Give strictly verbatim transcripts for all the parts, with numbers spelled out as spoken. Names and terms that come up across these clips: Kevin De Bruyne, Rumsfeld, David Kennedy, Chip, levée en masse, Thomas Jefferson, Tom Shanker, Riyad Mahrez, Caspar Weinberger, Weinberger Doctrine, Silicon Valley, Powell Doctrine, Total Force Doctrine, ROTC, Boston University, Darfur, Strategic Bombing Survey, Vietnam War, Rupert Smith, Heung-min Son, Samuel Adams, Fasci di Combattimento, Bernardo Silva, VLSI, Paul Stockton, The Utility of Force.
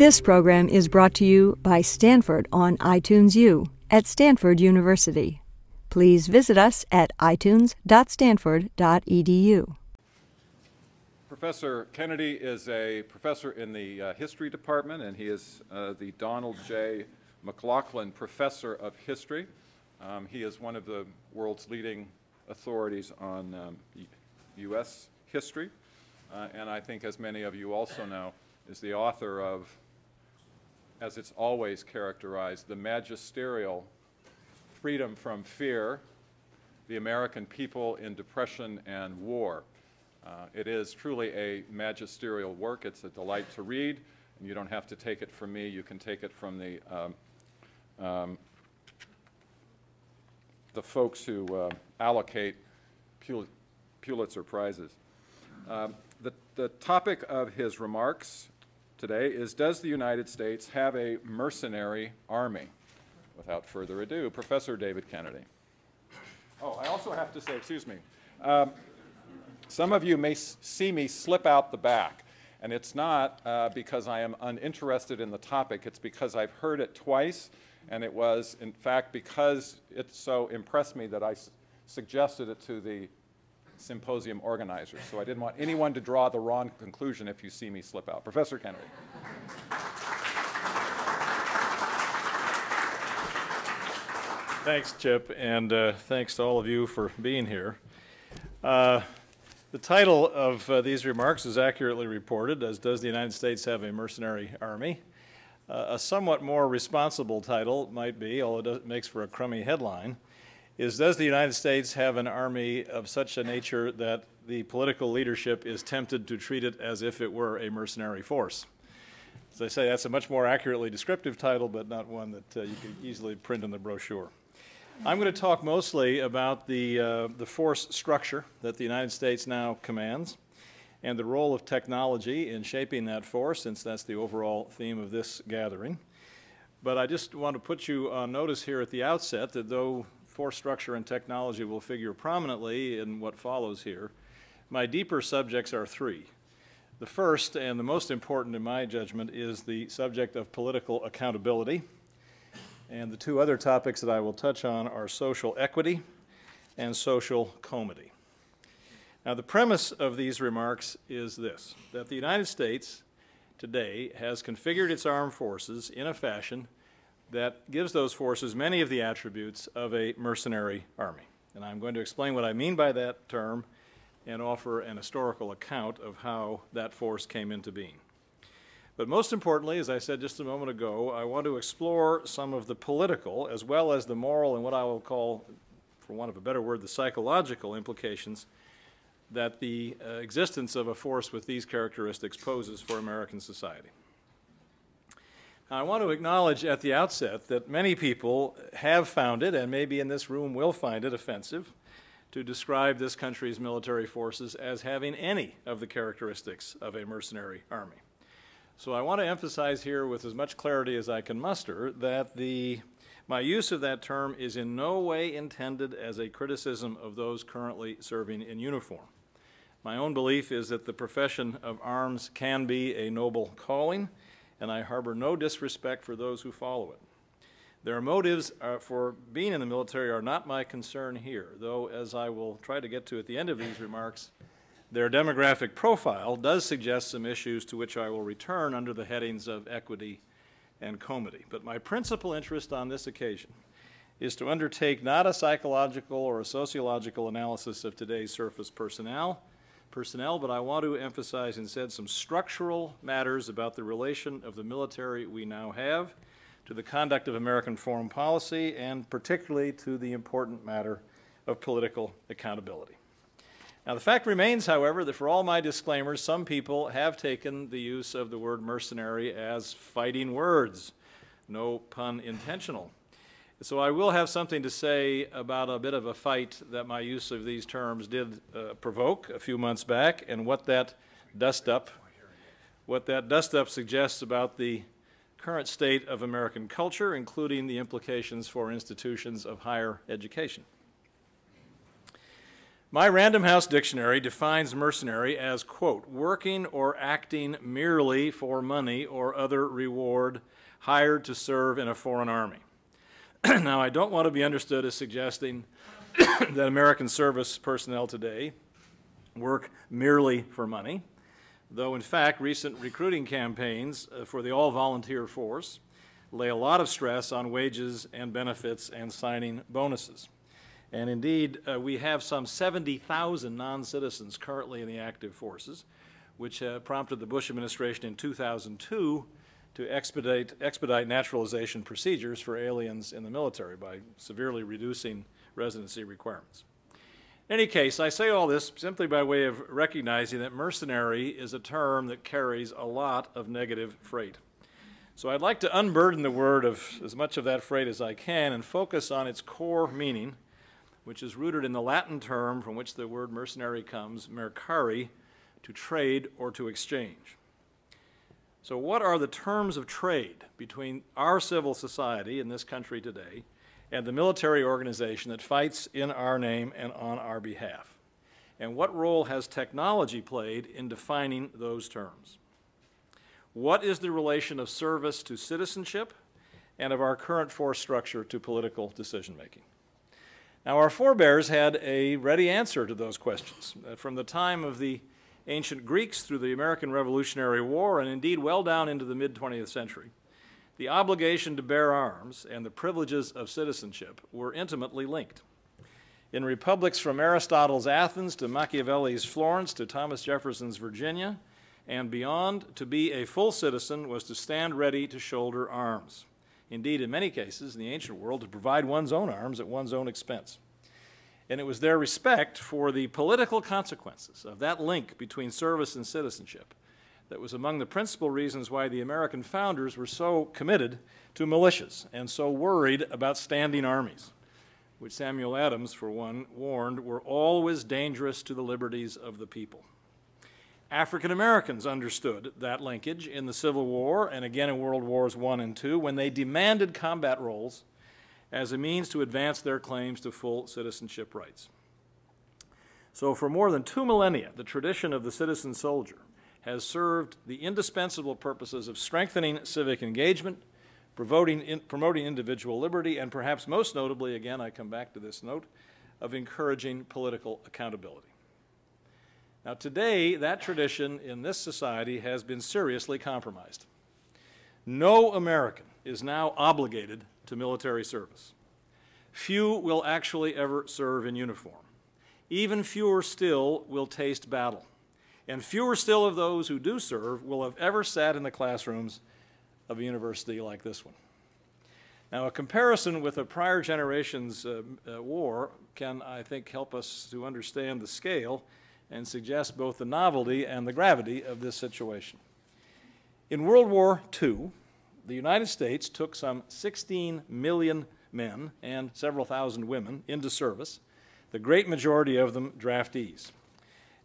This program is brought to you by Stanford on iTunes U at Stanford University. Please visit us at itunes dot stanford dot e d u. Professor Kennedy is a professor in the uh, history department, and he is uh, the Donald J. McLaughlin Professor of History. Um, he is one of the world's leading authorities on um, U S history, uh, and I think, as many of you also know, is the author of, as it's always characterized, the magisterial Freedom from Fear, the American People in Depression and War. Uh, it is truly a magisterial work. It's a delight to read, and you don't have to take it from me. You can take it from the um, um, the folks who uh, allocate Pul Pulitzer Prizes. Uh, the, the topic of his remarks today is, does the United States have a mercenary army? Without further ado, Professor David Kennedy. Oh, I also have to say, excuse me, um, some of you may s see me slip out the back, and it's not uh, because I am uninterested in the topic. It's because I've heard it twice, and it was, in fact, because it so impressed me that I s suggested it to the symposium organizers. So I didn't want anyone to draw the wrong conclusion if you see me slip out. Professor Kennedy. Thanks, Chip, and uh, thanks to all of you for being here. Uh, The title of uh, these remarks is accurately reported as, does the United States have a mercenary army? Uh, a somewhat more responsible title might be, although it makes for a crummy headline, is, does the United States have an army of such a nature that the political leadership is tempted to treat it as if it were a mercenary force? As I say, that's a much more accurately descriptive title, but not one that uh, you could easily print in the brochure. I'm going to talk mostly about the, uh, the force structure that the United States now commands and the role of technology in shaping that force, since that's the overall theme of this gathering. But I just want to put you on notice here at the outset that though force structure and technology will figure prominently in what follows here, my deeper subjects are three. The first and the most important in my judgment is the subject of political accountability. And the two other topics that I will touch on are social equity and social comity. Now, the premise of these remarks is this, that the United States today has configured its armed forces in a fashion that gives those forces many of the attributes of a mercenary army. And I'm going to explain what I mean by that term and offer an historical account of how that force came into being. But most importantly, as I said just a moment ago, I want to explore some of the political as well as the moral and what I will call, for want of a better word, the psychological implications that the uh, existence of a force with these characteristics poses for American society. Now, I want to acknowledge at the outset that many people have found it, and maybe in this room will find it offensive, to describe this country's military forces as having any of the characteristics of a mercenary army. So I want to emphasize here with as much clarity as I can muster that the, my use of that term is in no way intended as a criticism of those currently serving in uniform. My own belief is that the profession of arms can be a noble calling, and I harbor no disrespect for those who follow it. Their motives for being in the military are not my concern here, though, as I will try to get to at the end of these remarks, their demographic profile does suggest some issues to which I will return under the headings of equity and comity. But my principal interest on this occasion is to undertake not a psychological or a sociological analysis of today's surface personnel, personnel, but I want to emphasize instead some structural matters about the relation of the military we now have to the conduct of American foreign policy, and particularly to the important matter of political accountability. Now, the fact remains, however, that for all my disclaimers, some people have taken the use of the word mercenary as fighting words, no pun intentional. So I will have something to say about a bit of a fight that my use of these terms did uh, provoke a few months back, and what that dust-up, what that dust-up suggests about the current state of American culture, including the implications for institutions of higher education. My Random House Dictionary defines mercenary as, quote, working or acting merely for money or other reward, hired to serve in a foreign army. Now, I don't want to be understood as suggesting that American service personnel today work merely for money, though in fact recent recruiting campaigns for the all-volunteer force lay a lot of stress on wages and benefits and signing bonuses. And indeed, uh, we have some seventy thousand non-citizens currently in the active forces, which uh, prompted the Bush administration in two thousand two to expedite, expedite naturalization procedures for aliens in the military by severely reducing residency requirements. In any case, I say all this simply by way of recognizing that mercenary is a term that carries a lot of negative freight. So I'd like to unburden the word of as much of that freight as I can and focus on its core meaning, which is rooted in the Latin term from which the word mercenary comes, mercari, to trade or to exchange. So what are the terms of trade between our civil society in this country today and the military organization that fights in our name and on our behalf? And what role has technology played in defining those terms? What is the relation of service to citizenship and of our current force structure to political decision-making? Now, our forebears had a ready answer to those questions. Uh, from the time of the ancient Greeks through the American Revolutionary War, and indeed well down into the mid-twentieth century, the obligation to bear arms and the privileges of citizenship were intimately linked. In republics from Aristotle's Athens to Machiavelli's Florence to Thomas Jefferson's Virginia and beyond, to be a full citizen was to stand ready to shoulder arms. Indeed, in many cases in the ancient world, to provide one's own arms at one's own expense. And it was their respect for the political consequences of that link between service and citizenship that was among the principal reasons why the American founders were so committed to militias and so worried about standing armies, which Samuel Adams, for one, warned were always dangerous to the liberties of the people. African Americans understood that linkage in the Civil War and again in World Wars one and two when they demanded combat roles as a means to advance their claims to full citizenship rights. So for more than two millennia, the tradition of the citizen soldier has served the indispensable purposes of strengthening civic engagement, promoting, in, promoting individual liberty, and perhaps most notably, again, I come back to this note, of encouraging political accountability. Now today, that tradition in this society has been seriously compromised. No American is now obligated to military service. Few will actually ever serve in uniform. Even fewer still will taste battle. And fewer still of those who do serve will have ever sat in the classrooms of a university like this one. Now, a comparison with a prior generation's uh, uh, war can, I think, help us to understand the scale and suggest both the novelty and the gravity of this situation. In World War Two, the United States took some sixteen million men and several thousand women into service, the great majority of them draftees.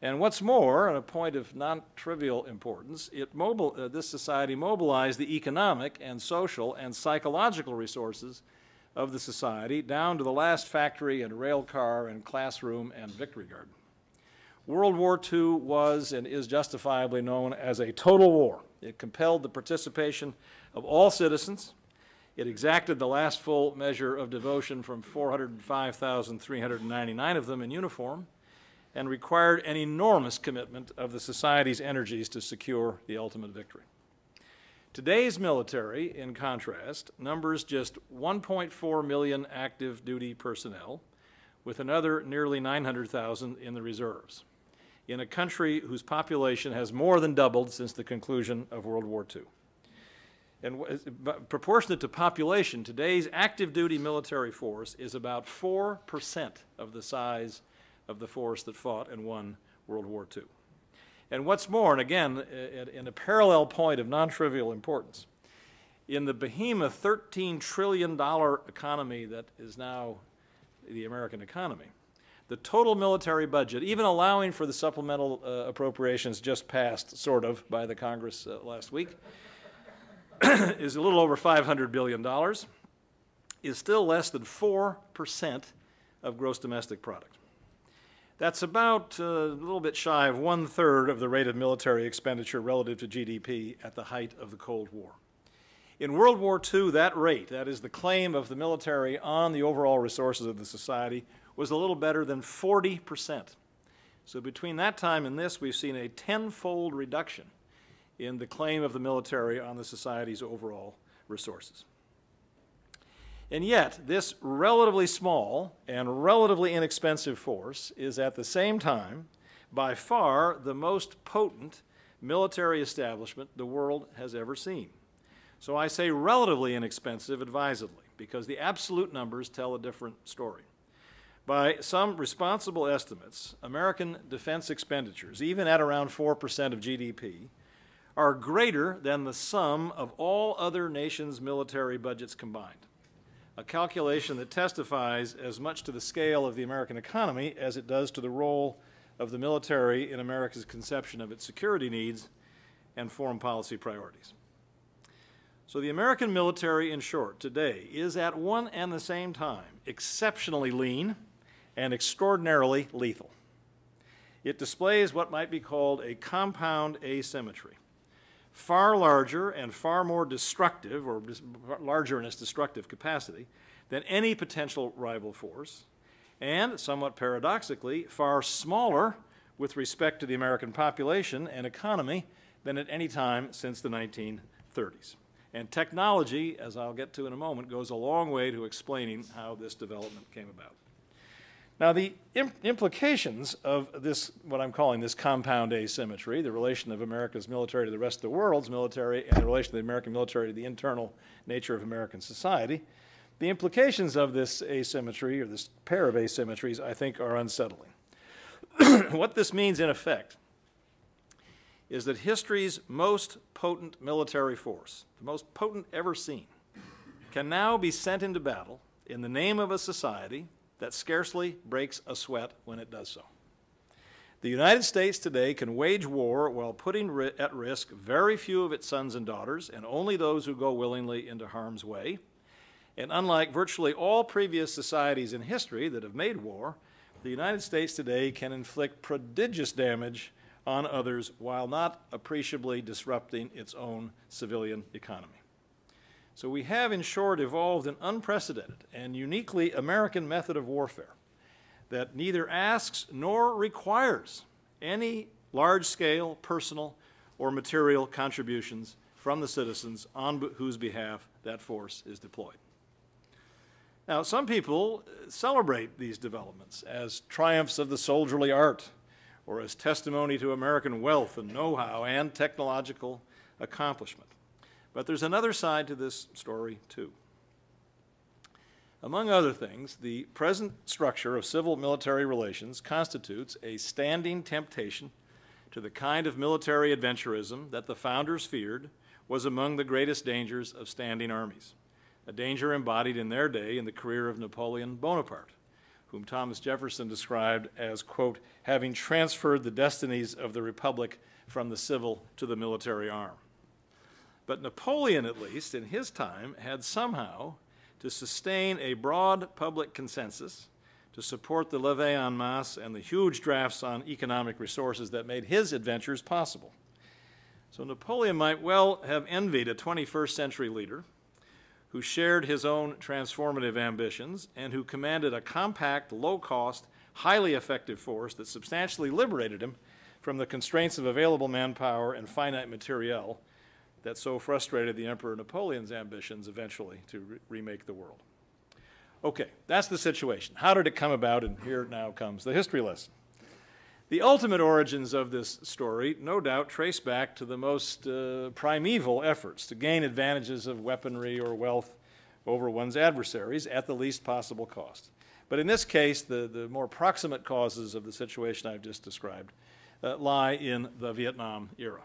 And what's more, on a point of non-trivial importance, it mobile, uh, this society mobilized the economic and social and psychological resources of the society down to the last factory and rail car and classroom and victory garden. World War Two was and is justifiably known as a total war. It compelled the participation of all citizens. It exacted the last full measure of devotion from four hundred five thousand three hundred ninety-nine of them in uniform, and required an enormous commitment of the society's energies to secure the ultimate victory. Today's military, in contrast, numbers just one point four million active duty personnel, with another nearly nine hundred thousand in the reserves, in a country whose population has more than doubled since the conclusion of World War Two. And proportionate to population, today's active duty military force is about four percent of the size of the force that fought and won World War Two. And what's more, and again, in a parallel point of non-trivial importance, in the behemoth thirteen trillion dollar economy that is now the American economy, the total military budget, even allowing for the supplemental uh, appropriations just passed, sort of, by the Congress uh, last week, is a little over five hundred billion dollars, is still less than four percent of gross domestic product. That's about uh, a little bit shy of one-third of the rate of military expenditure relative to G D P at the height of the Cold War. In World War Two, that rate, that is the claim of the military on the overall resources of the society, was a little better than forty percent. So between that time and this, we've seen a tenfold reduction in the claim of the military on the society's overall resources. And yet, this relatively small and relatively inexpensive force is at the same time by far the most potent military establishment the world has ever seen. So I say relatively inexpensive advisedly, because the absolute numbers tell a different story. By some responsible estimates, American defense expenditures, even at around four percent of G D P, are greater than the sum of all other nations' military budgets combined, a calculation that testifies as much to the scale of the American economy as it does to the role of the military in America's conception of its security needs and foreign policy priorities. So the American military, in short, today is at one and the same time exceptionally lean and extraordinarily lethal. It displays what might be called a compound asymmetry. Far larger and far more destructive, or larger in its destructive capacity, than any potential rival force, and, somewhat paradoxically, far smaller with respect to the American population and economy than at any time since the nineteen thirties. And technology, as I'll get to in a moment, goes a long way to explaining how this development came about. Now, the imp- implications of this, what I'm calling this compound asymmetry, the relation of America's military to the rest of the world's military and the relation of the American military to the internal nature of American society, the implications of this asymmetry, or this pair of asymmetries, I think are unsettling. What this means, in effect, is that history's most potent military force, the most potent ever seen, can now be sent into battle in the name of a society that scarcely breaks a sweat when it does so. The United States today can wage war while putting ri- at risk very few of its sons and daughters, and only those who go willingly into harm's way. And unlike virtually all previous societies in history that have made war, the United States today can inflict prodigious damage on others while not appreciably disrupting its own civilian economy. So we have, in short, evolved an unprecedented and uniquely American method of warfare that neither asks nor requires any large-scale personal or material contributions from the citizens on whose behalf that force is deployed. Now, some people celebrate these developments as triumphs of the soldierly art or as testimony to American wealth and know-how and technological accomplishment. But there's another side to this story, too. Among other things, the present structure of civil-military relations constitutes a standing temptation to the kind of military adventurism that the founders feared was among the greatest dangers of standing armies, a danger embodied in their day in the career of Napoleon Bonaparte, whom Thomas Jefferson described as, quote, having transferred the destinies of the Republic from the civil to the military arm. But Napoleon, at least, in his time, had somehow to sustain a broad public consensus to support the levée en masse and the huge drafts on economic resources that made his adventures possible. So Napoleon might well have envied a twenty-first century leader who shared his own transformative ambitions and who commanded a compact, low-cost, highly effective force that substantially liberated him from the constraints of available manpower and finite materiel that so frustrated the Emperor Napoleon's ambitions eventually to re remake the world. Okay, that's the situation. How did it come about? And here now comes the history lesson. The ultimate origins of this story no doubt trace back to the most uh, primeval efforts to gain advantages of weaponry or wealth over one's adversaries at the least possible cost. But in this case, the, the more proximate causes of the situation I've just described uh, lie in the Vietnam era.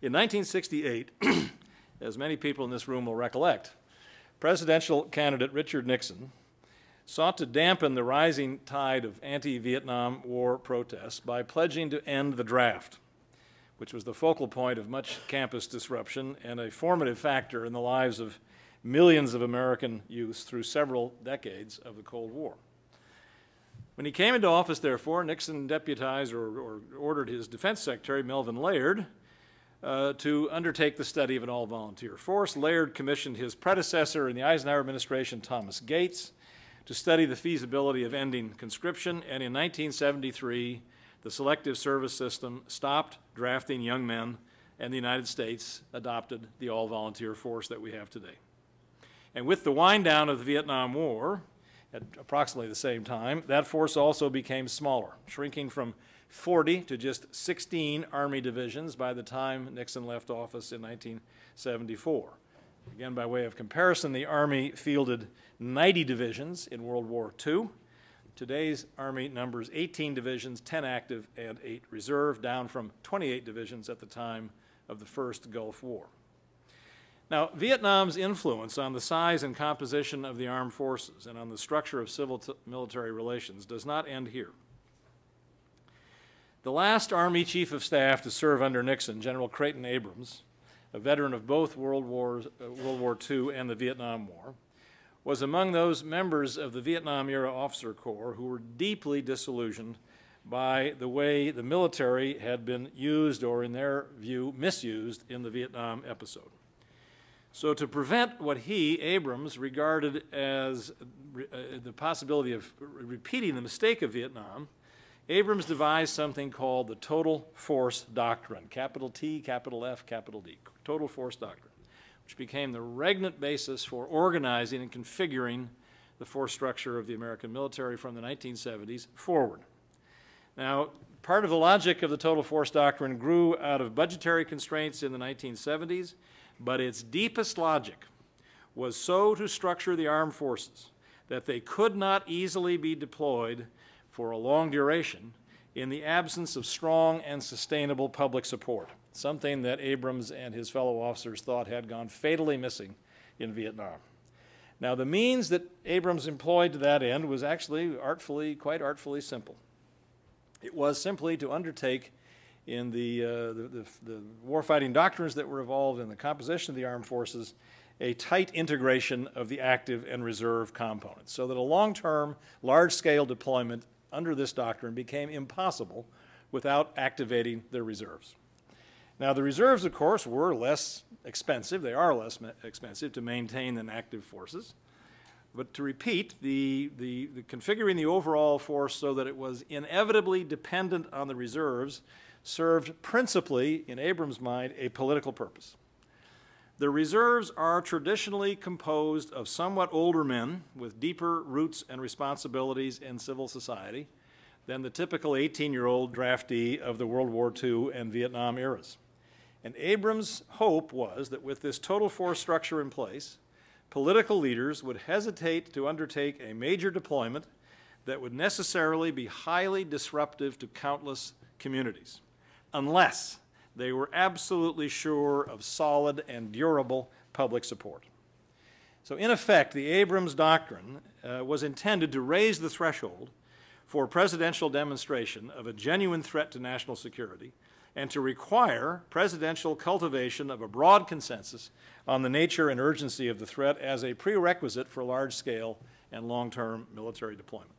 In nineteen sixty-eight, as many people in this room will recollect, presidential candidate Richard Nixon sought to dampen the rising tide of anti-Vietnam War protests by pledging to end the draft, which was the focal point of much campus disruption and a formative factor in the lives of millions of American youth through several decades of the Cold War. When he came into office, therefore, Nixon deputized or, or ordered his defense secretary, Melvin Laird, uh, to undertake the study of an all-volunteer force. Laird commissioned his predecessor in the Eisenhower administration, Thomas Gates, to study the feasibility of ending conscription, and in nineteen seventy-three, the Selective Service System stopped drafting young men, and the United States adopted the all-volunteer force that we have today. And with the wind-down of the Vietnam War, at approximately the same time, that force also became smaller, shrinking from forty to just sixteen Army divisions by the time Nixon left office in nineteen seventy-four. Again, by way of comparison, the Army fielded ninety divisions in World War Two. Today's Army numbers eighteen divisions, ten active and eight reserve, down from twenty-eight divisions at the time of the first Gulf War. Now, Vietnam's influence on the size and composition of the armed forces and on the structure of civil-military relations does not end here. The last Army Chief of Staff to serve under Nixon, General Creighton Abrams, a veteran of both World Wars, uh, World War Two and the Vietnam War, was among those members of the Vietnam-era officer corps who were deeply disillusioned by the way the military had been used or, in their view, misused in the Vietnam episode. So to prevent what he, Abrams, regarded as re uh, the possibility of re repeating the mistake of Vietnam, Abrams devised something called the Total Force Doctrine, capital T, capital F, capital D, Total Force Doctrine, which became the regnant basis for organizing and configuring the force structure of the American military from the nineteen seventies forward. Now, part of the logic of the Total Force Doctrine grew out of budgetary constraints in the nineteen seventies, but its deepest logic was so to structure the armed forces that they could not easily be deployed for a long duration in the absence of strong and sustainable public support, something that Abrams and his fellow officers thought had gone fatally missing in Vietnam. Now, the means that Abrams employed to that end was actually artfully, quite artfully simple. It was simply to undertake in the, uh, the, the, the warfighting doctrines that were involved in the composition of the armed forces, a tight integration of the active and reserve components, so that a long-term, large-scale deployment under this doctrine became impossible without activating their reserves. Now, the reserves, of course, were less expensive. They are less expensive to maintain than active forces. But to repeat, the, the, the configuring the overall force so that it was inevitably dependent on the reserves served principally, in Abrams' mind, a political purpose. The reserves are traditionally composed of somewhat older men with deeper roots and responsibilities in civil society than the typical eighteen-year-old draftee of the World War Two and Vietnam eras. And Abrams' hope was that with this total force structure in place, political leaders would hesitate to undertake a major deployment that would necessarily be highly disruptive to countless communities, unless they were absolutely sure of solid and durable public support. So in effect, the Abrams Doctrine uh, was intended to raise the threshold for presidential demonstration of a genuine threat to national security and to require presidential cultivation of a broad consensus on the nature and urgency of the threat as a prerequisite for large-scale and long-term military deployment.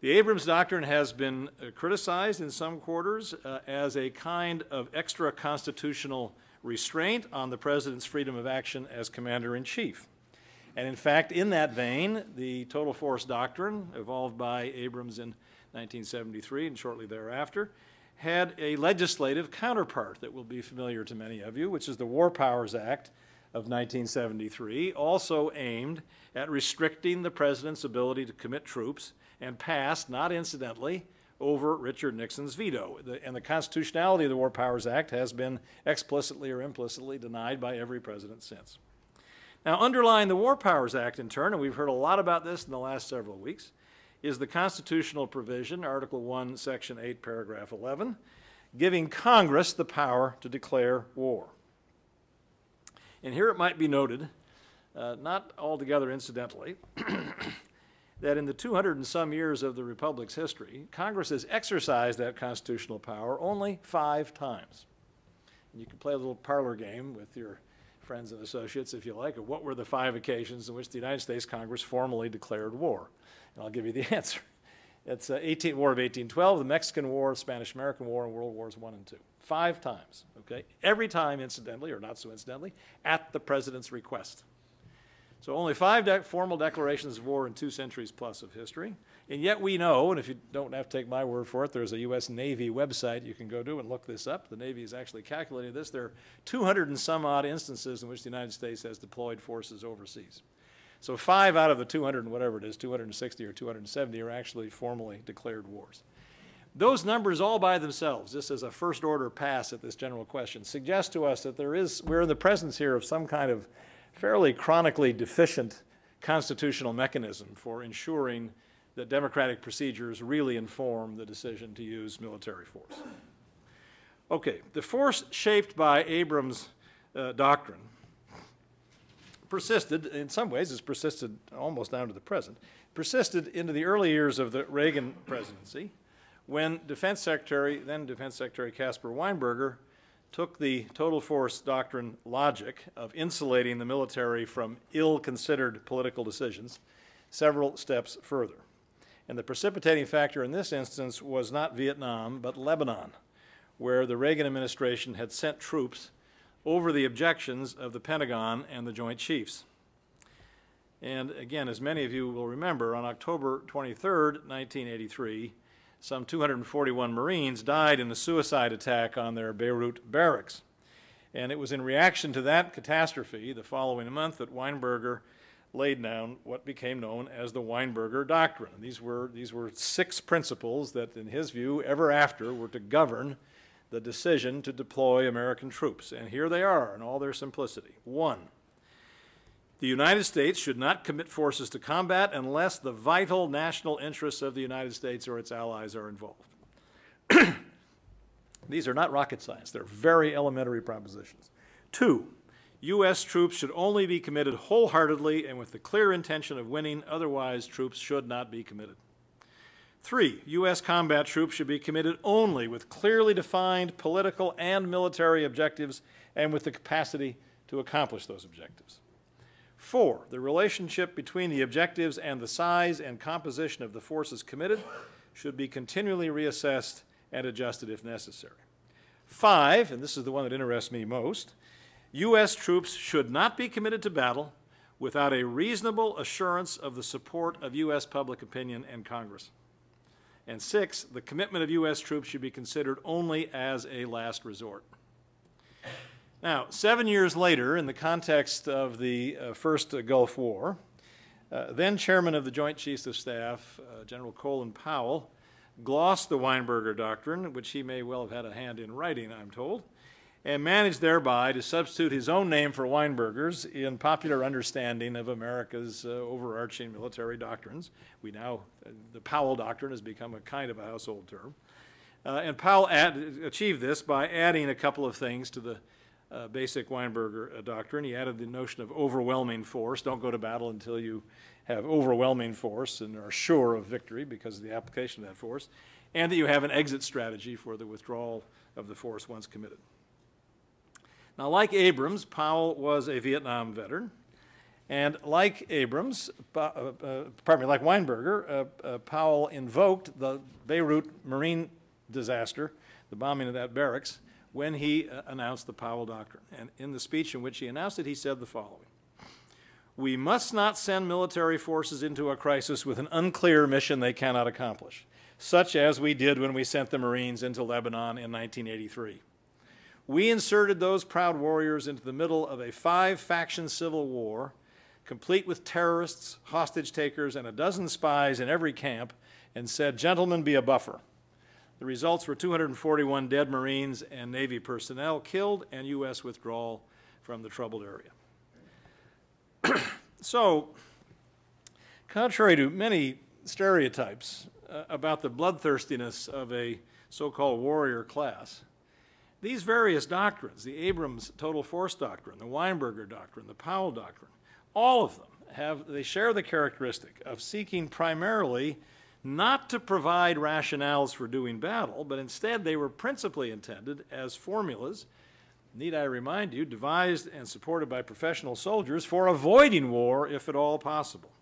The Abrams Doctrine has been uh, criticized in some quarters uh, as a kind of extra-constitutional restraint on the president's freedom of action as commander-in-chief. And in fact, in that vein, the Total Force Doctrine, evolved by Abrams in nineteen seventy-three and shortly thereafter, had a legislative counterpart that will be familiar to many of you, which is the War Powers Act of nineteen seventy-three, also aimed at restricting the president's ability to commit troops and passed, not incidentally, over Richard Nixon's veto. The, and the constitutionality of the War Powers Act has been explicitly or implicitly denied by every president since. Now, underlying the War Powers Act, in turn, and we've heard a lot about this in the last several weeks, is the constitutional provision, Article one, Section eight, Paragraph eleven, giving Congress the power to declare war. And here it might be noted, uh, not altogether incidentally, that in the two hundred and some years of the Republic's history, Congress has exercised that constitutional power only five times. And you can play a little parlor game with your friends and associates, if you like, of what were the five occasions in which the United States Congress formally declared war. And I'll give you the answer. It's uh, eighteen, War of eighteen twelve, the Mexican War, Spanish-American War, and World Wars one and two. Five times, okay? Every time, incidentally, or not so incidentally, at the president's request. So only five de formal declarations of war in two centuries plus of history. And yet we know, and if you don't have to take my word for it, there's a U S Navy website you can go to and look this up. The Navy is actually calculating this. There are two hundred and some odd instances in which the United States has deployed forces overseas. So five out of the two hundred and whatever it is, two hundred sixty or two hundred seventy, are actually formally declared wars. Those numbers all by themselves, just as a first order pass at this general question, suggest to us that there is, we're in the presence here of some kind of fairly chronically deficient constitutional mechanism for ensuring that democratic procedures really inform the decision to use military force. Okay, the force shaped by Abrams' uh, doctrine persisted, in some ways it's persisted almost down to the present, persisted into the early years of the Reagan presidency when Defense Secretary, then Defense Secretary Caspar Weinberger, took the Total Force Doctrine logic of insulating the military from ill-considered political decisions several steps further. And the precipitating factor in this instance was not Vietnam, but Lebanon, where the Reagan administration had sent troops over the objections of the Pentagon and the Joint Chiefs. And again, as many of you will remember, on October twenty-third, nineteen eighty-three, some two hundred forty-one Marines died in a suicide attack on their Beirut barracks. And it was in reaction to that catastrophe the following month that Weinberger laid down what became known as the Weinberger Doctrine. These were, these were six principles that, in his view, ever after were to govern the decision to deploy American troops. And here they are in all their simplicity. One, the United States should not commit forces to combat unless the vital national interests of the United States or its allies are involved. These are not rocket science. They're very elementary propositions. Two, U S troops should only be committed wholeheartedly and with the clear intention of winning. Otherwise, troops should not be committed. Three, U S combat troops should be committed only with clearly defined political and military objectives and with the capacity to accomplish those objectives. Four, the relationship between the objectives and the size and composition of the forces committed should be continually reassessed and adjusted if necessary. Five, and this is the one that interests me most, U S troops should not be committed to battle without a reasonable assurance of the support of U S public opinion and Congress. And six, the commitment of U S troops should be considered only as a last resort. Now, seven years later, in the context of the uh, first uh, Gulf War, uh, then chairman of the Joint Chiefs of Staff, uh, General Colin Powell, glossed the Weinberger Doctrine, which he may well have had a hand in writing, I'm told, and managed thereby to substitute his own name for Weinberger's in popular understanding of America's uh, overarching military doctrines. We now, uh, the Powell Doctrine has become a kind of a household term. Uh, and Powell add, achieved this by adding a couple of things to the uh, basic Weinberger uh, Doctrine. He added the notion of overwhelming force. Don't go to battle until you have overwhelming force and are sure of victory because of the application of that force, and that you have an exit strategy for the withdrawal of the force once committed. Now, like Abrams, Powell was a Vietnam veteran, and like Abrams, uh, uh, pardon me, like Weinberger, uh, uh, Powell invoked the Beirut Marine disaster, the bombing of that barracks, when he uh, announced the Powell Doctrine. And in the speech in which he announced it, he said the following: "We must not send military forces into a crisis with an unclear mission they cannot accomplish, such as we did when we sent the Marines into Lebanon in nineteen eighty-three. We inserted those proud warriors into the middle of a five-faction civil war, complete with terrorists, hostage-takers, and a dozen spies in every camp, and said, 'Gentlemen, be a buffer.' The results were two hundred forty-one dead Marines and Navy personnel killed and U S withdrawal from the troubled area." So, contrary to many stereotypes uh, about the bloodthirstiness of a so-called warrior class, these various doctrines, the Abrams Total Force Doctrine, the Weinberger Doctrine, the Powell Doctrine, all of them have, they share the characteristic of seeking primarily not to provide rationales for doing battle, but instead they were principally intended as formulas, need I remind you, devised and supported by professional soldiers for avoiding war if at all possible,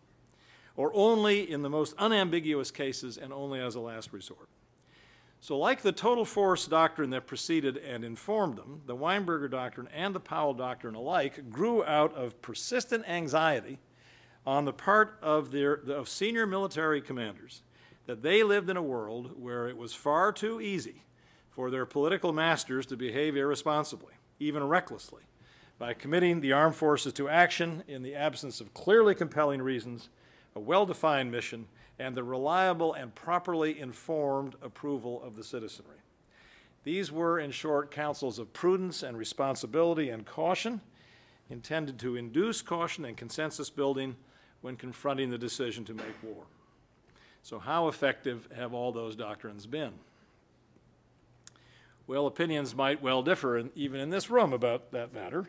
or only in the most unambiguous cases and only as a last resort. So like the Total Force Doctrine that preceded and informed them, the Weinberger Doctrine and the Powell Doctrine alike grew out of persistent anxiety on the part of, their, of senior military commanders that they lived in a world where it was far too easy for their political masters to behave irresponsibly, even recklessly, by committing the armed forces to action in the absence of clearly compelling reasons, a well-defined mission, and the reliable and properly informed approval of the citizenry. These were, in short, counsels of prudence and responsibility and caution, intended to induce caution and consensus building when confronting the decision to make war. So how effective have all those doctrines been? Well, opinions might well differ, in, even in this room, about that matter.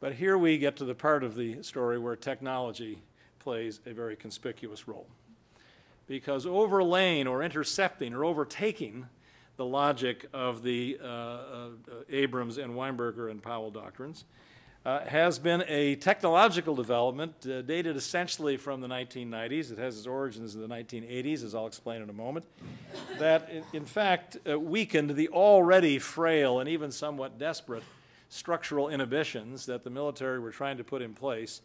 But here we get to the part of the story where technology plays a very conspicuous role, because overlaying or intercepting or overtaking the logic of the uh, uh, Abrams and Weinberger and Powell doctrines uh, has been a technological development uh, dated essentially from the nineteen nineties. It has its origins in the nineteen eighties, as I'll explain in a moment, that in, in fact uh, weakened the already frail and even somewhat desperate structural inhibitions that the military were trying to put in place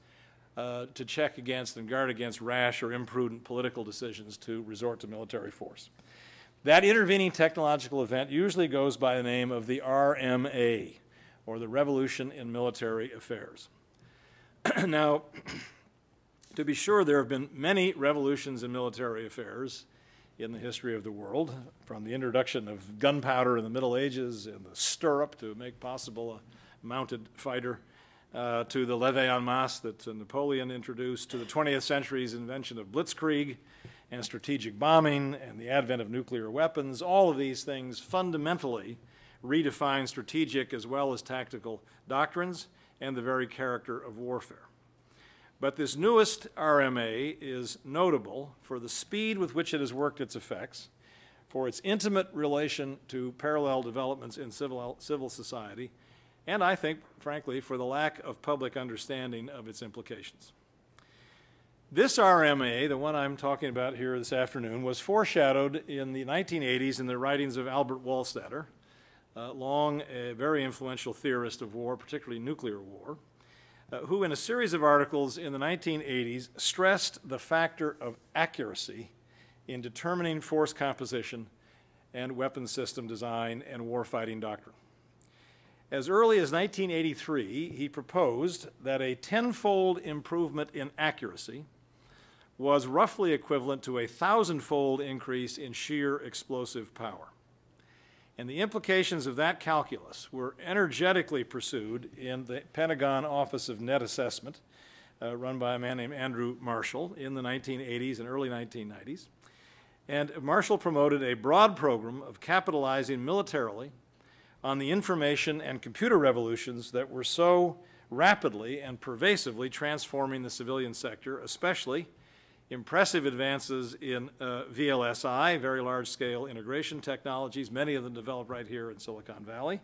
Uh, to check against and guard against rash or imprudent political decisions to resort to military force. That intervening technological event usually goes by the name of the R M A, or the Revolution in Military Affairs. Now, to be sure, there have been many revolutions in military affairs in the history of the world, from the introduction of gunpowder in the Middle Ages and the stirrup to make possible a mounted fighter, Uh, to the levée en masse that uh, Napoleon introduced, to the twentieth century's invention of blitzkrieg and strategic bombing and the advent of nuclear weapons. All of these things fundamentally redefine strategic as well as tactical doctrines and the very character of warfare. But this newest R M A is notable for the speed with which it has worked its effects, for its intimate relation to parallel developments in civil, civil society, and I think, frankly, for the lack of public understanding of its implications. This R M A, the one I'm talking about here this afternoon, was foreshadowed in the nineteen eighties in the writings of Albert Wohlstetter, uh, long a very influential theorist of war, particularly nuclear war, uh, who in a series of articles in the nineteen eighties stressed the factor of accuracy in determining force composition and weapon system design and warfighting doctrine. As early as nineteen eighty-three, he proposed that a tenfold improvement in accuracy was roughly equivalent to a thousandfold increase in sheer explosive power. And the implications of that calculus were energetically pursued in the Pentagon Office of Net Assessment, uh, run by a man named Andrew Marshall in the nineteen eighties and early nineteen nineties. And Marshall promoted a broad program of capitalizing militarily on the information and computer revolutions that were so rapidly and pervasively transforming the civilian sector, especially impressive advances in uh, V L S I, very large-scale integration technologies, many of them developed right here in Silicon Valley,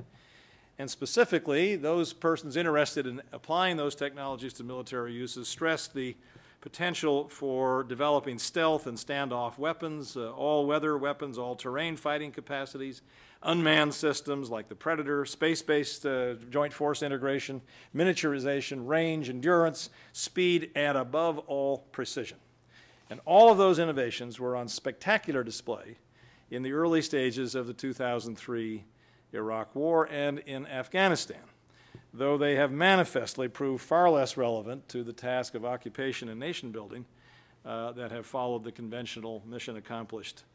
and specifically those persons interested in applying those technologies to military uses stressed the potential for developing stealth and standoff weapons, uh, all-weather weapons, all-terrain fighting capacities, unmanned systems like the Predator, space-based uh, joint force integration, miniaturization, range, endurance, speed, and above all, precision. And all of those innovations were on spectacular display in the early stages of the two thousand three Iraq War and in Afghanistan, though they have manifestly proved far less relevant to the task of occupation and nation-building uh, that have followed the conventional mission-accomplished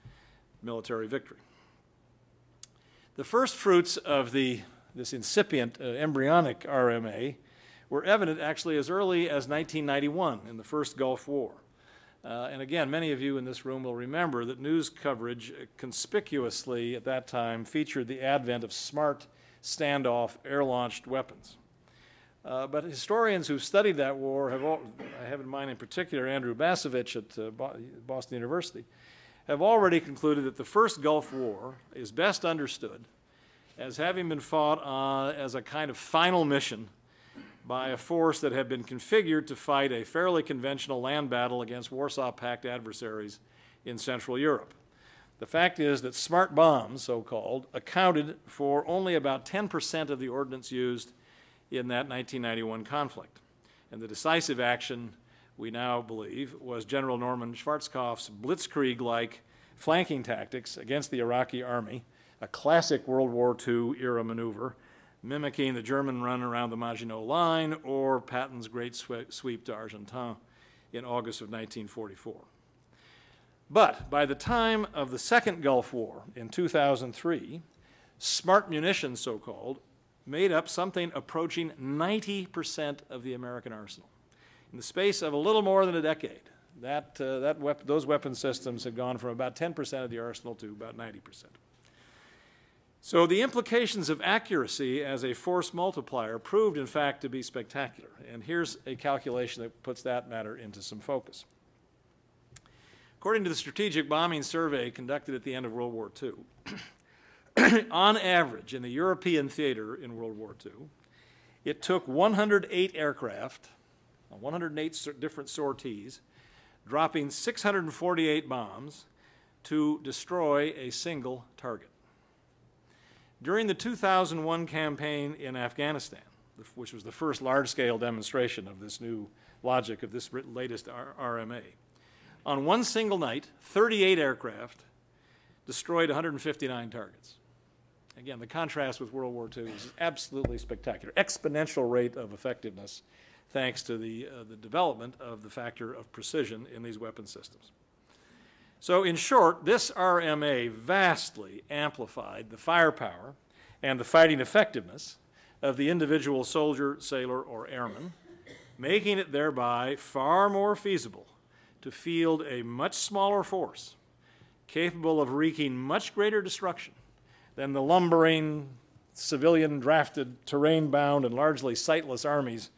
military victory. The first fruits of the, this incipient uh, embryonic R M A were evident actually as early as nineteen ninety-one in the first Gulf War. Uh, and again, many of you in this room will remember that news coverage conspicuously at that time featured the advent of smart standoff air-launched weapons. Uh, but historians who studied that war, have all, I have in mind in particular Andrew Bacevich at uh, Bo- Boston University, have already concluded that the first Gulf War is best understood as having been fought uh, as a kind of final mission by a force that had been configured to fight a fairly conventional land battle against Warsaw Pact adversaries in Central Europe. The fact is that smart bombs, so-called, accounted for only about ten percent of the ordnance used in that nineteen ninety-one conflict. And the decisive action, we now believe, was General Norman Schwarzkopf's blitzkrieg-like flanking tactics against the Iraqi army, a classic World War Two-era maneuver, mimicking the German run around the Maginot Line or Patton's great sweep to Argentan in August of nineteen forty-four. But by the time of the Second Gulf War in two thousand three, smart munitions, so-called, made up something approaching ninety percent of the American arsenal. In the space of a little more than a decade, that, uh, that wep- those weapon systems had gone from about ten percent of the arsenal to about ninety percent. So the implications of accuracy as a force multiplier proved, in fact, to be spectacular. And here's a calculation that puts that matter into some focus. According to the Strategic Bombing Survey conducted at the end of World War Two, on average, in the European theater in World War Two, it took one hundred eight aircraft, one hundred eight different sorties, dropping six hundred forty-eight bombs to destroy a single target. During the two thousand one campaign in Afghanistan, which was the first large-scale demonstration of this new logic of this latest R M A, on one single night, thirty-eight aircraft destroyed one hundred fifty-nine targets. Again, the contrast with World War Two is absolutely spectacular. Exponential rate of effectiveness thanks to the, uh, the development of the factor of precision in these weapon systems. So in short, this R M A vastly amplified the firepower and the fighting effectiveness of the individual soldier, sailor, or airman, making it thereby far more feasible to field a much smaller force capable of wreaking much greater destruction than the lumbering, civilian-drafted, terrain-bound, and largely sightless armies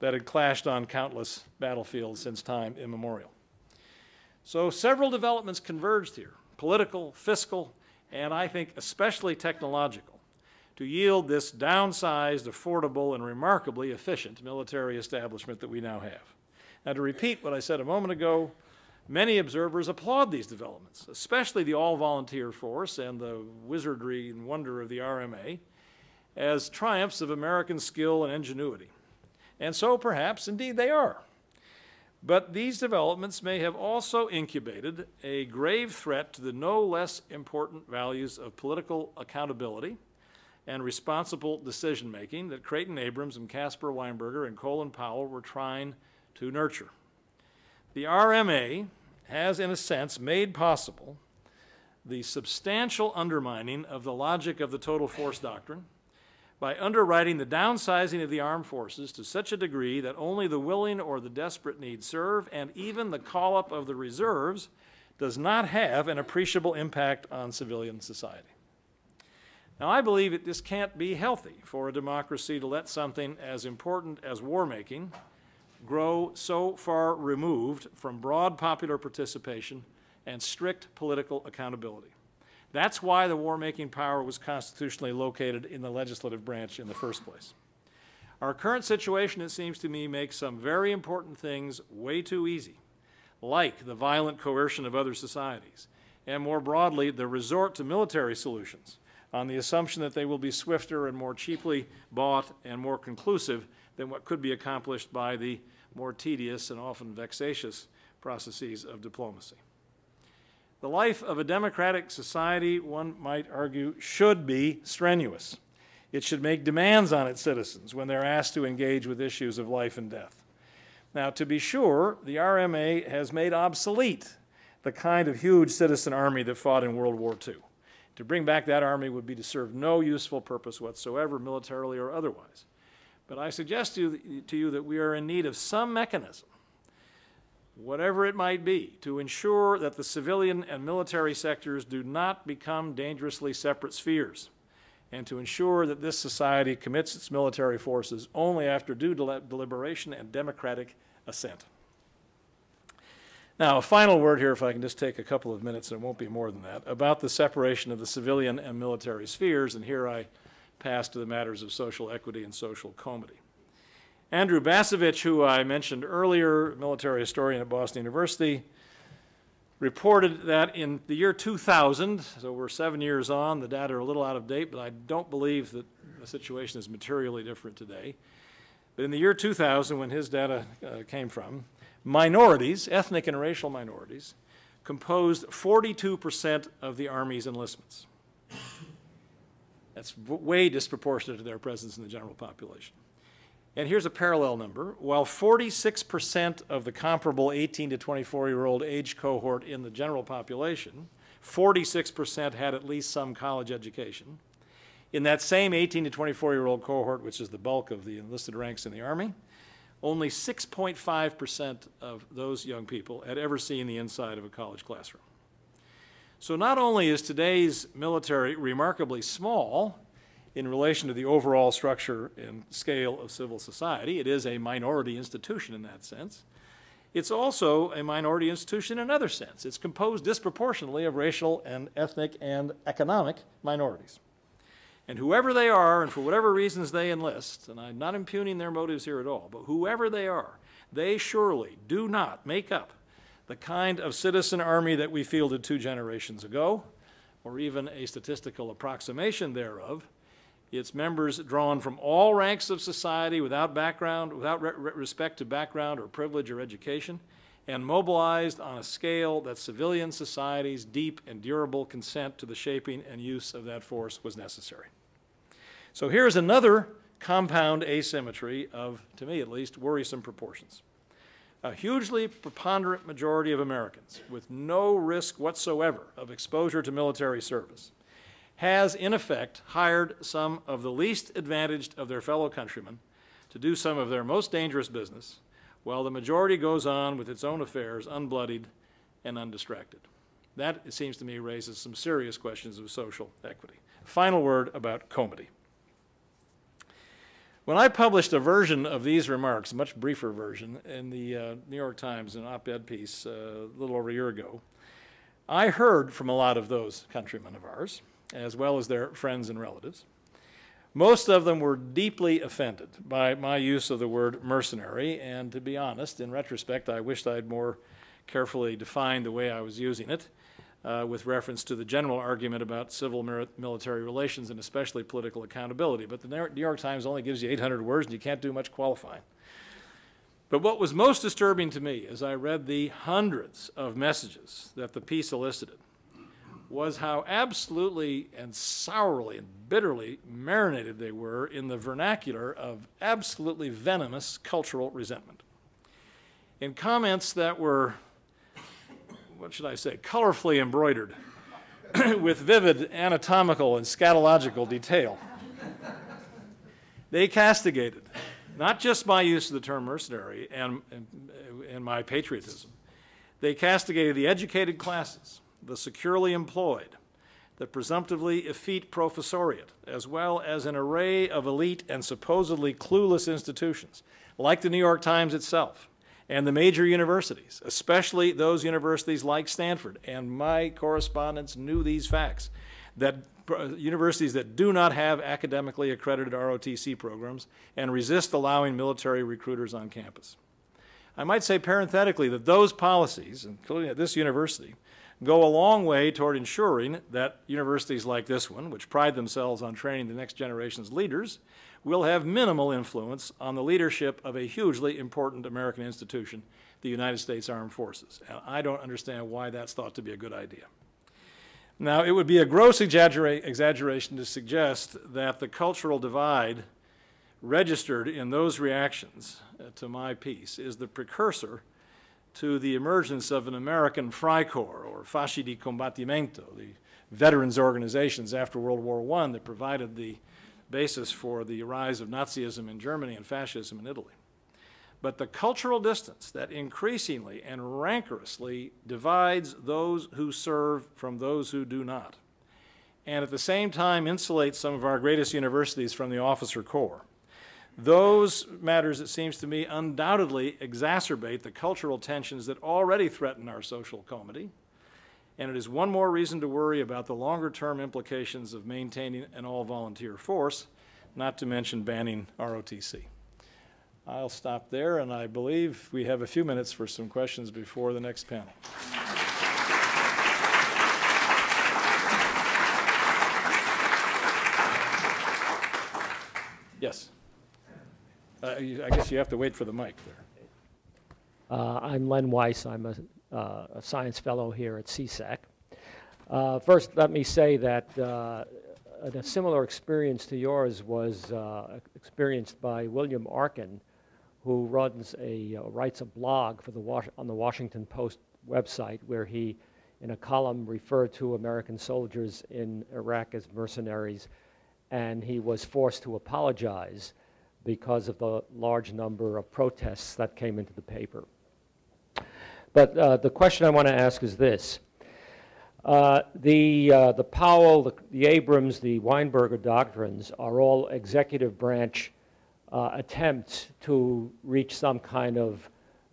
that had clashed on countless battlefields since time immemorial. So several developments converged here, political, fiscal, and I think especially technological, to yield this downsized, affordable, and remarkably efficient military establishment that we now have. Now, to repeat what I said a moment ago, many observers applaud these developments, especially the all-volunteer force and the wizardry and wonder of the R M A, as triumphs of American skill and ingenuity. And so perhaps indeed they are. But these developments may have also incubated a grave threat to the no less important values of political accountability and responsible decision-making that Creighton Abrams and Caspar Weinberger and Colin Powell were trying to nurture. The R M A has, in a sense, made possible the substantial undermining of the logic of the Total Force Doctrine, by underwriting the downsizing of the armed forces to such a degree that only the willing or the desperate need serve, and even the call-up of the reserves does not have an appreciable impact on civilian society. Now, I believe that this can't be healthy for a democracy to let something as important as war-making grow so far removed from broad popular participation and strict political accountability. That's why the war-making power was constitutionally located in the legislative branch in the first place. Our current situation, it seems to me, makes some very important things way too easy, like the violent coercion of other societies, and more broadly, the resort to military solutions on the assumption that they will be swifter and more cheaply bought and more conclusive than what could be accomplished by the more tedious and often vexatious processes of diplomacy. The life of a democratic society, one might argue, should be strenuous. It should make demands on its citizens when they're asked to engage with issues of life and death. Now, to be sure, the R M A has made obsolete the kind of huge citizen army that fought in World War Two. To bring back that army would be to serve no useful purpose whatsoever, militarily or otherwise. But I suggest to you that we are in need of some mechanism, whatever it might be, to ensure that the civilian and military sectors do not become dangerously separate spheres, and to ensure that this society commits its military forces only after due deliberation and democratic assent. Now, a final word here, if I can just take a couple of minutes, and it won't be more than that, about the separation of the civilian and military spheres, and here I pass to the matters of social equity and social comity. Andrew Bacevich, who I mentioned earlier, military historian at Boston University, reported that in the year two thousand, so we're seven years on, the data are a little out of date, but I don't believe that the situation is materially different today. But in the year two thousand, when his data uh, came from, minorities, ethnic and racial minorities, composed forty-two percent of the Army's enlistments. That's way disproportionate to their presence in the general population. And here's a parallel number. While forty-six percent of the comparable eighteen to twenty-four-year-old age cohort in the general population, forty-six percent had at least some college education. In that same eighteen to twenty-four-year-old cohort, which is the bulk of the enlisted ranks in the Army, only six point five percent of those young people had ever seen the inside of a college classroom. So not only is today's military remarkably small in relation to the overall structure and scale of civil society, it is a minority institution in that sense. It's also a minority institution in another sense. It's composed disproportionately of racial and ethnic and economic minorities. And whoever they are, and for whatever reasons they enlist, and I'm not impugning their motives here at all, but whoever they are, they surely do not make up the kind of citizen army that we fielded two generations ago, or even a statistical approximation thereof. Its members drawn from all ranks of society without background, without re respect to background or privilege or education, and mobilized on a scale that civilian society's deep and durable consent to the shaping and use of that force was necessary. So here's another compound asymmetry of, to me at least, worrisome proportions. A hugely preponderant majority of Americans, with no risk whatsoever of exposure to military service, has in effect hired some of the least advantaged of their fellow countrymen to do some of their most dangerous business, while the majority goes on with its own affairs unbloodied and undistracted. That, it seems to me, raises some serious questions of social equity. Final word about comity. When I published a version of these remarks, a much briefer version, in the uh, New York Times, an op-ed piece uh, a little over a year ago, I heard from a lot of those countrymen of ours, as well as their friends and relatives. Most of them were deeply offended by my use of the word mercenary, and to be honest, in retrospect, I wished I had more carefully defined the way I was using it uh, with reference to the general argument about civil military relations and especially political accountability. But the New York Times only gives you eight hundred words, and you can't do much qualifying. But what was most disturbing to me as I read the hundreds of messages that the piece elicited was how absolutely and sourly and bitterly marinated they were in the vernacular of absolutely venomous cultural resentment. In comments that were, what should I say, colorfully embroidered with vivid anatomical and scatological detail, they castigated not just my use of the term mercenary and, and, and my patriotism. They castigated the educated classes, the securely employed, the presumptively effete professoriate, as well as an array of elite and supposedly clueless institutions, like the New York Times itself, and the major universities, especially those universities like Stanford. And my correspondents knew these facts, that universities that do not have academically accredited R O T C programs and resist allowing military recruiters on campus. I might say parenthetically that those policies, including at this university, go a long way toward ensuring that universities like this one, which pride themselves on training the next generation's leaders, will have minimal influence on the leadership of a hugely important American institution, the United States Armed Forces. And I don't understand why that's thought to be a good idea. Now, it would be a gross exaggerate, exaggeration to suggest that the cultural divide registered in those reactions to my piece is the precursor to the emergence of an American FreiCorps, or Fasci di Combattimento, the veterans organizations after World War One that provided the basis for the rise of Nazism in Germany and fascism in Italy. But the cultural distance that increasingly and rancorously divides those who serve from those who do not, and at the same time insulates some of our greatest universities from the officer corps, those matters, it seems to me, undoubtedly exacerbate the cultural tensions that already threaten our social comity. And it is one more reason to worry about the longer-term implications of maintaining an all-volunteer force, not to mention banning R O T C. I'll stop there, and I believe we have a few minutes for some questions before the next panel. Yes. Uh, I guess you have to wait for the mic there. Uh, I'm Len Weiss. I'm a, uh, a science fellow here at C SAC. Uh, first, let me say that uh, a similar experience to yours was uh, experienced by William Arkin, who runs a uh, writes a blog for the Was- on the Washington Post website, where he, in a column, referred to American soldiers in Iraq as mercenaries, and he was forced to apologize because of the large number of protests that came into the paper. But uh, the question I want to ask is this. Uh, the, uh, the Powell, the, the Abrams, the Weinberger doctrines are all executive branch uh, attempts to reach some kind of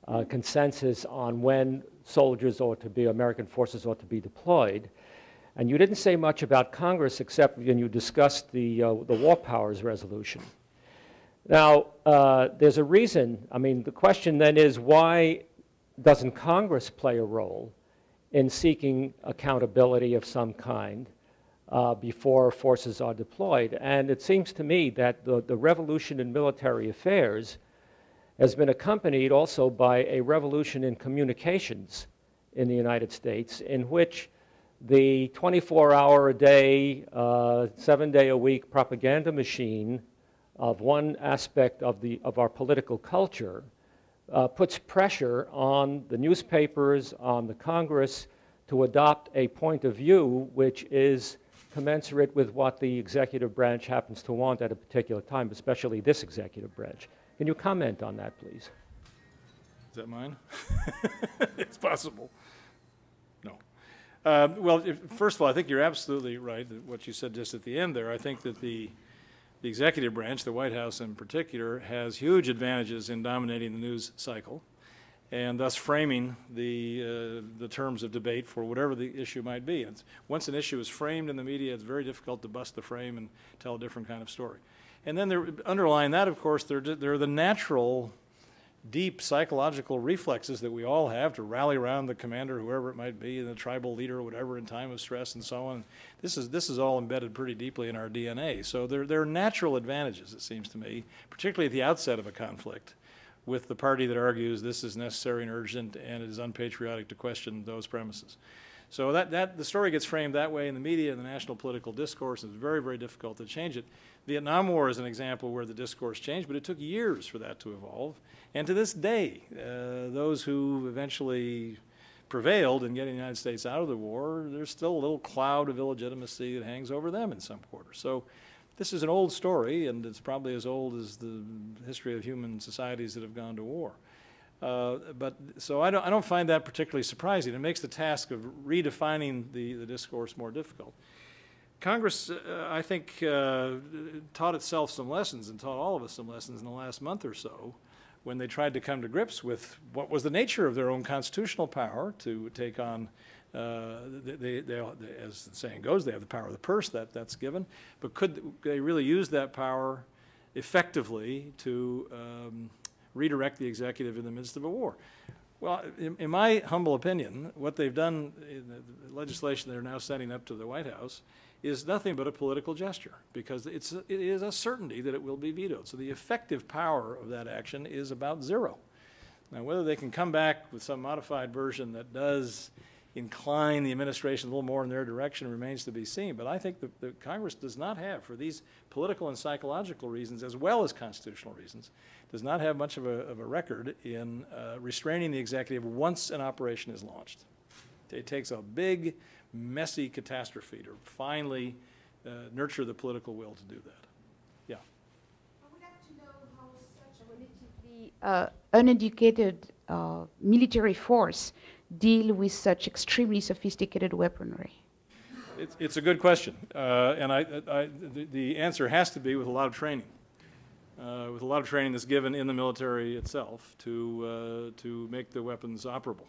uh, consensus on when soldiers ought to be, American forces ought to be deployed. And you didn't say much about Congress except when you discussed the, uh, the War Powers Resolution. Now, uh, there's a reason. I mean, the question then is, why doesn't Congress play a role in seeking accountability of some kind uh, before forces are deployed? And it seems to me that the, the revolution in military affairs has been accompanied also by a revolution in communications in the United States, in which the twenty-four hour a day, uh, seven day a week propaganda machine of one aspect of the of our political culture uh, puts pressure on the newspapers, on the Congress, to adopt a point of view which is commensurate with what the executive branch happens to want at a particular time, especially this executive branch. Can you comment on that, please? Is that mine? It's possible. No. Uh, well, if, first of all, I think you're absolutely right that what you said just at the end there. I think that the The executive branch, the White House in particular, has huge advantages in dominating the news cycle and thus framing the, uh, the terms of debate for whatever the issue might be. It's, once an issue is framed in the media, it's very difficult to bust the frame and tell a different kind of story. And then there, underlying that, of course, there, there are the natural, deep psychological reflexes that we all have to rally around the commander, whoever it might be, and the tribal leader or whatever in time of stress and so on. This is, this is all embedded pretty deeply in our D N A. So there, there are natural advantages, it seems to me, particularly at the outset of a conflict, with the party that argues this is necessary and urgent and it is unpatriotic to question those premises. So that, that the story gets framed that way in the media and the national political discourse, and it's very, very difficult to change it. The Vietnam War is an example where the discourse changed, but it took years for that to evolve. And to this day, uh, those who eventually prevailed in getting the United States out of the war, there's still a little cloud of illegitimacy that hangs over them in some quarters. So this is an old story, and it's probably as old as the history of human societies that have gone to war. Uh, but so I don't, I don't find that particularly surprising. It makes the task of redefining the, the discourse more difficult. Congress, uh, I think, uh, taught itself some lessons and taught all of us some lessons in the last month or so when they tried to come to grips with what was the nature of their own constitutional power to take on, uh, they, they, they, as the saying goes, they have the power of the purse, that, that's given. But could they really use that power effectively to um, redirect the executive in the midst of a war? Well, in, in my humble opinion, what they've done in the legislation they're now setting up to the White House is nothing but a political gesture, because it's, it is a certainty that it will be vetoed. So the effective power of that action is about zero. Now, whether they can come back with some modified version that does incline the administration a little more in their direction remains to be seen. But I think that the Congress does not have, for these political and psychological reasons as well as constitutional reasons, does not have much of a, of a record in uh, restraining the executive once an operation is launched. It takes a big, messy catastrophe to finally uh, nurture the political will to do that. Yeah. I would like to know how such a relatively uh, uneducated uh, military force deal with such extremely sophisticated weaponry? It's, it's a good question, uh, and I, I, the, the answer has to be with a lot of training, uh, with a lot of training that's given in the military itself to uh, to make the weapons operable.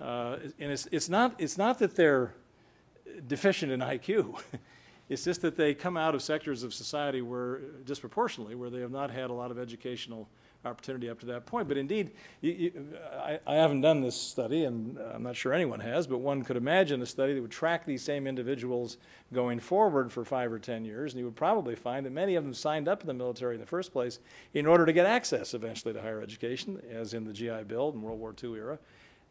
Uh, and it's it's not it's not that they're deficient in I Q. It's just that they come out of sectors of society where disproportionately where they have not had a lot of educational opportunity up to that point. But indeed, you, you, I, I haven't done this study, and I'm not sure anyone has, but one could imagine a study that would track these same individuals going forward for five or ten years, and you would probably find that many of them signed up in the military in the first place in order to get access eventually to higher education, as in the G I Bill and World War Two era,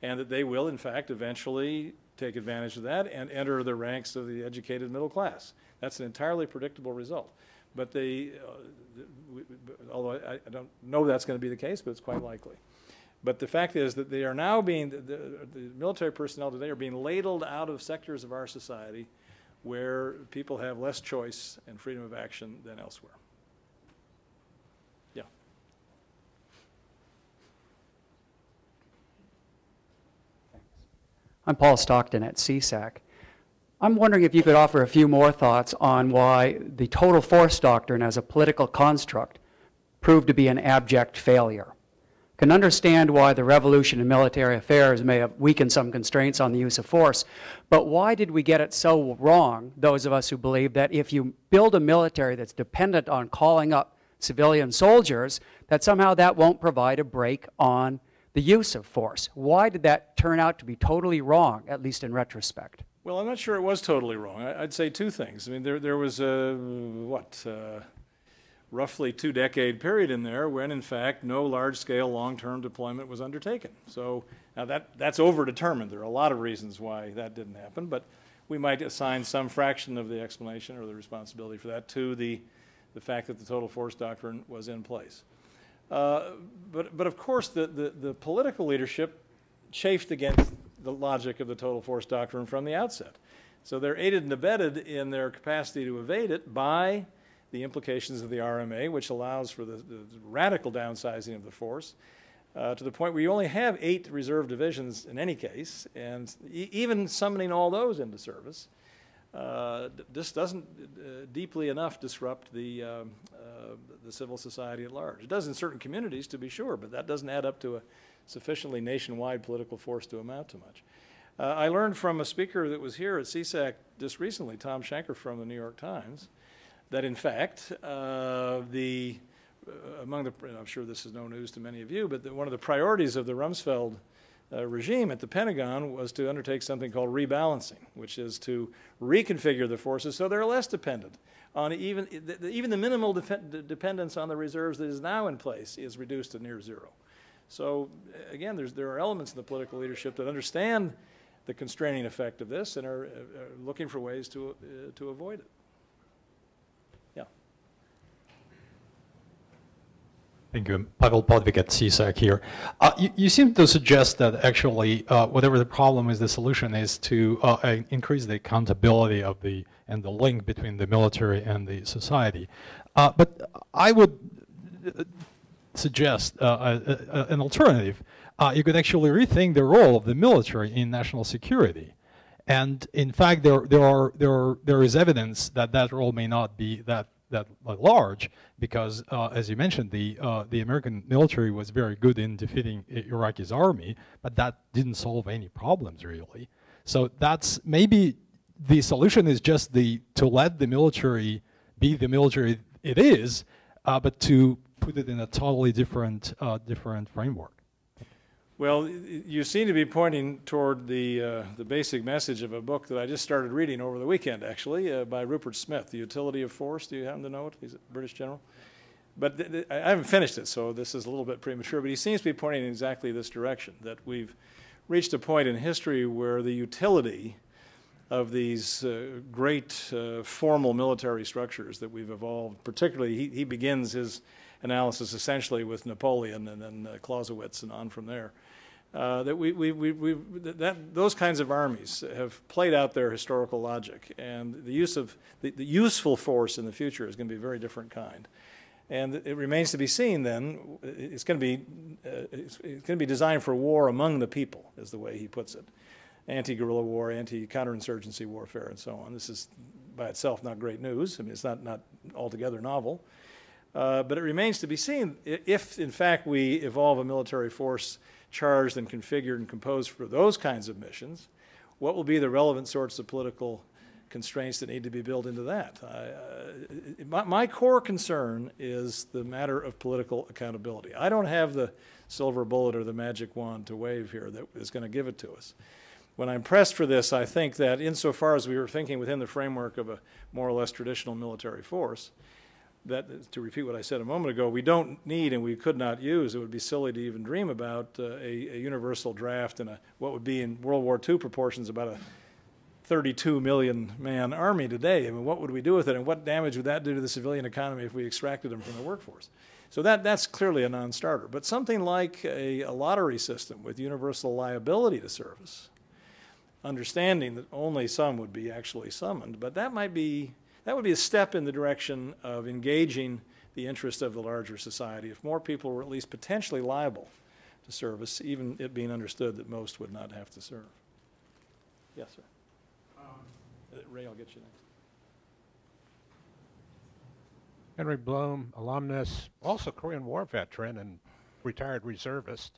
and that they will, in fact, eventually take advantage of that and enter the ranks of the educated middle class. That's an entirely predictable result. But they, uh, the, we, although I, I don't know that's going to be the case, but it's quite likely. But the fact is that they are now being, the, the, the military personnel today are being ladled out of sectors of our society where people have less choice and freedom of action than elsewhere. Yeah. Thanks. I'm Paul Stockton at C SAC. I'm wondering if you could offer a few more thoughts on why the Total Force Doctrine as a political construct proved to be an abject failure. Can understand why the revolution in military affairs may have weakened some constraints on the use of force, but why did we get it so wrong, those of us who believe that if you build a military that's dependent on calling up civilian soldiers, that somehow that won't provide a break on the use of force? Why did that turn out to be totally wrong, at least in retrospect? Well, I'm not sure it was totally wrong. I'd say two things. I mean, there, there was a, what, uh, roughly two-decade period in there when, in fact, no large-scale long-term deployment was undertaken. So now that, that's overdetermined. There are a lot of reasons why that didn't happen, but we might assign some fraction of the explanation or the responsibility for that to the, the fact that the Total Force Doctrine was in place. Uh, but, but, of course, the, the, the political leadership chafed against the logic of the Total Force Doctrine from the outset. So they're aided and abetted in their capacity to evade it by the implications of the R M A, which allows for the, the radical downsizing of the force uh, to the point where you only have eight reserve divisions in any case, and e even summoning all those into service, uh, this doesn't uh, deeply enough disrupt the, um, uh, the civil society at large. It does in certain communities, to be sure, but that doesn't add up to a sufficiently nationwide political force to amount to much. Uh, I learned from a speaker that was here at C SAC just recently, Tom Shanker from the New York Times, that in fact, uh, the, uh, among the, and I'm sure this is no news to many of you, but the, one of the priorities of the Rumsfeld uh, regime at the Pentagon was to undertake something called rebalancing, which is to reconfigure the forces so they're less dependent on even, the, even the minimal de- dependence on the reserves that is now in place is reduced to near zero. So again, there's, there are elements in the political leadership that understand the constraining effect of this and are, are looking for ways to, uh, to avoid it. Yeah. Thank you. Pavel Podvik at C SAC here. Uh, you, you seem to suggest that actually uh, whatever the problem is, the solution is to uh, increase the accountability of the, and the link between the military and the society. Uh, but I would, uh, suggest uh, a, a, an alternative. Uh, you could actually rethink the role of the military in national security, and in fact, there there are there are, there is evidence that that role may not be that that large, because uh, as you mentioned, the uh, the American military was very good in defeating Iraqi's army, but that didn't solve any problems really. So that's maybe the solution is just the to let the military be the military it is, uh, but to put it in a totally different, uh, different framework. Well, you seem to be pointing toward the, uh, the basic message of a book that I just started reading over the weekend, actually, uh, by Rupert Smith, The Utility of Force. Do you happen to know it? He's a British general. But th th I haven't finished it, so this is a little bit premature, but he seems to be pointing in exactly this direction, that we've reached a point in history where the utility of these uh, great uh, formal military structures that we've evolved, particularly he, he begins his analysis essentially with Napoleon and then uh, Clausewitz and on from there. Uh, that we, we, we, we that those kinds of armies have played out their historical logic, and the use of the, the useful force in the future is going to be a very different kind. And it remains to be seen. Then it's going to be uh, it's, it's going to be designed for war among the people, is the way he puts it. Anti-guerrilla war, anti-counterinsurgency warfare, and so on. This is by itself not great news. I mean, it's not not altogether novel. Uh, but it remains to be seen if, in fact, we evolve a military force charged and configured and composed for those kinds of missions, what will be the relevant sorts of political constraints that need to be built into that. I, uh, my, my core concern is the matter of political accountability. I don't have the silver bullet or the magic wand to wave here that is going to give it to us. When I'm pressed for this, I think that insofar as we were thinking within the framework of a more or less traditional military force, that, to repeat what I said a moment ago, we don't need and we could not use, it would be silly to even dream about uh, a, a universal draft and a, what would be in World War Two proportions about a thirty-two million man army today. I mean, what would we do with it, and what damage would that do to the civilian economy if we extracted them from the workforce? So that, that's clearly a non-starter. But something like a, a lottery system with universal liability to service, understanding that only some would be actually summoned, but that might be, that would be a step in the direction of engaging the interest of the larger society if more people were at least potentially liable to service, even it being understood that most would not have to serve. Yes, sir. Um, Ray, I'll get you next. Henry Bloom, alumnus, also Korean War veteran and retired reservist.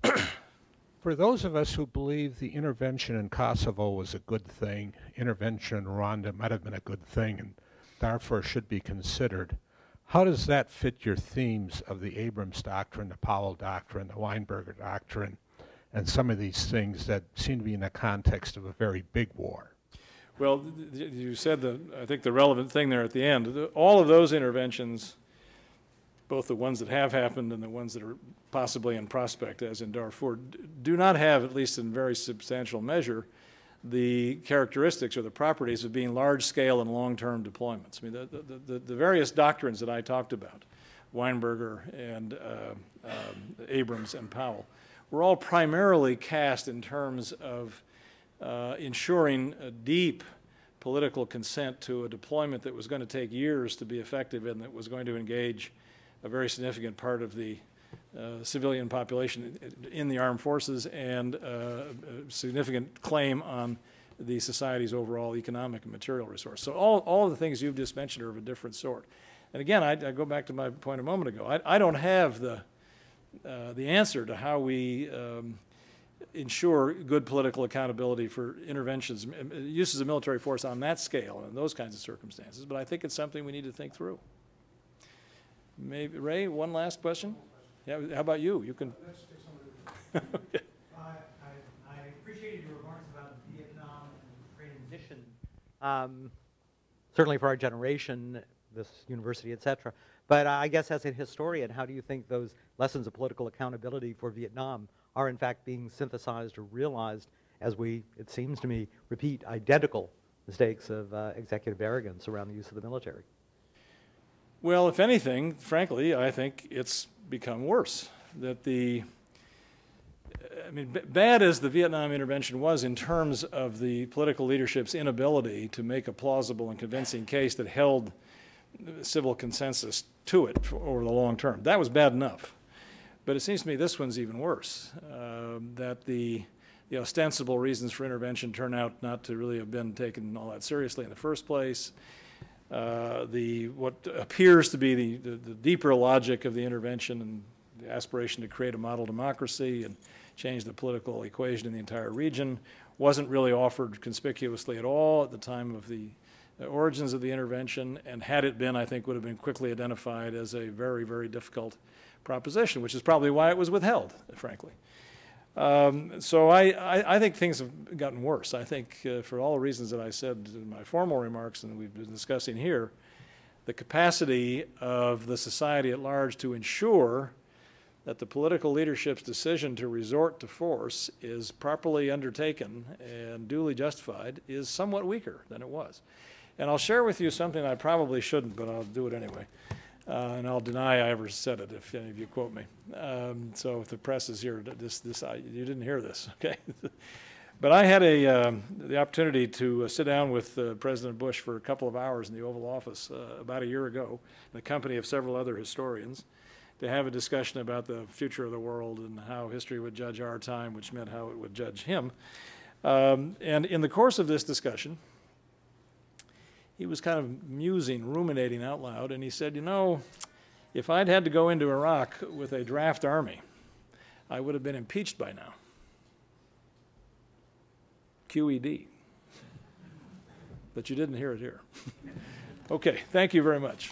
For those of us who believe the intervention in Kosovo was a good thing, intervention in Rwanda might have been a good thing, and Darfur should be considered, how does that fit your themes of the Abrams Doctrine, the Powell Doctrine, the Weinberger Doctrine, and some of these things that seem to be in the context of a very big war? Well, you said, the, I think, the relevant thing there at the end. All of those interventions, both the ones that have happened and the ones that are possibly in prospect, as in Darfur, do not have, at least in very substantial measure, the characteristics or the properties of being large-scale and long-term deployments. I mean, the, the, the, the various doctrines that I talked about, Weinberger and uh, um, Abrams and Powell, were all primarily cast in terms of uh, ensuring a deep political consent to a deployment that was going to take years to be effective and that was going to engage a very significant part of the Uh, civilian population in the armed forces, and uh, a significant claim on the society's overall economic and material resource. So all, all of the things you've just mentioned are of a different sort. And again, I, I go back to my point a moment ago. I, I don't have the, uh, the answer to how we um, ensure good political accountability for interventions, uses of military force on that scale and in those kinds of circumstances, but I think it's something we need to think through. Maybe, Ray, one last question? Yeah, how about you? You can. Okay. uh, I, I appreciated your remarks about Vietnam and transition. Um, certainly for our generation, this university, et cetera. But uh, I guess as a historian, how do you think those lessons of political accountability for Vietnam are in fact being synthesized or realized as we, it seems to me, repeat identical mistakes of uh, executive arrogance around the use of the military? Well, if anything, frankly, I think it's become worse. That the, I mean, b bad as the Vietnam intervention was in terms of the political leadership's inability to make a plausible and convincing case that held civil consensus to it for, over the long term. That was bad enough. But it seems to me this one's even worse, uh, that the, the ostensible reasons for intervention turn out not to really have been taken all that seriously in the first place. Uh, the, what appears to be the, the, the deeper logic of the intervention and the aspiration to create a model democracy and change the political equation in the entire region wasn't really offered conspicuously at all at the time of the uh, origins of the intervention, and had it been, I think, would have been quickly identified as a very, very difficult proposition, which is probably why it was withheld, frankly. Um, so I, I, I think things have gotten worse. I think uh, for all the reasons that I said in my formal remarks and we've been discussing here, the capacity of the society at large to ensure that the political leadership's decision to resort to force is properly undertaken and duly justified is somewhat weaker than it was. And I'll share with you something I probably shouldn't, but I'll do it anyway. Uh, and I'll deny I ever said it if any of you quote me. Um, so if the press is here, this, this, I, you didn't hear this, okay? But I had a, um, the opportunity to uh, sit down with uh, President Bush for a couple of hours in the Oval Office uh, about a year ago in the company of several other historians to have a discussion about the future of the world and how history would judge our time, which meant how it would judge him. Um, and in the course of this discussion, he was kind of musing, ruminating out loud, and he said, you know, if I'd had to go into Iraq with a draft army, I would have been impeached by now. Q E D. but you didn't hear it here. Okay, thank you very much.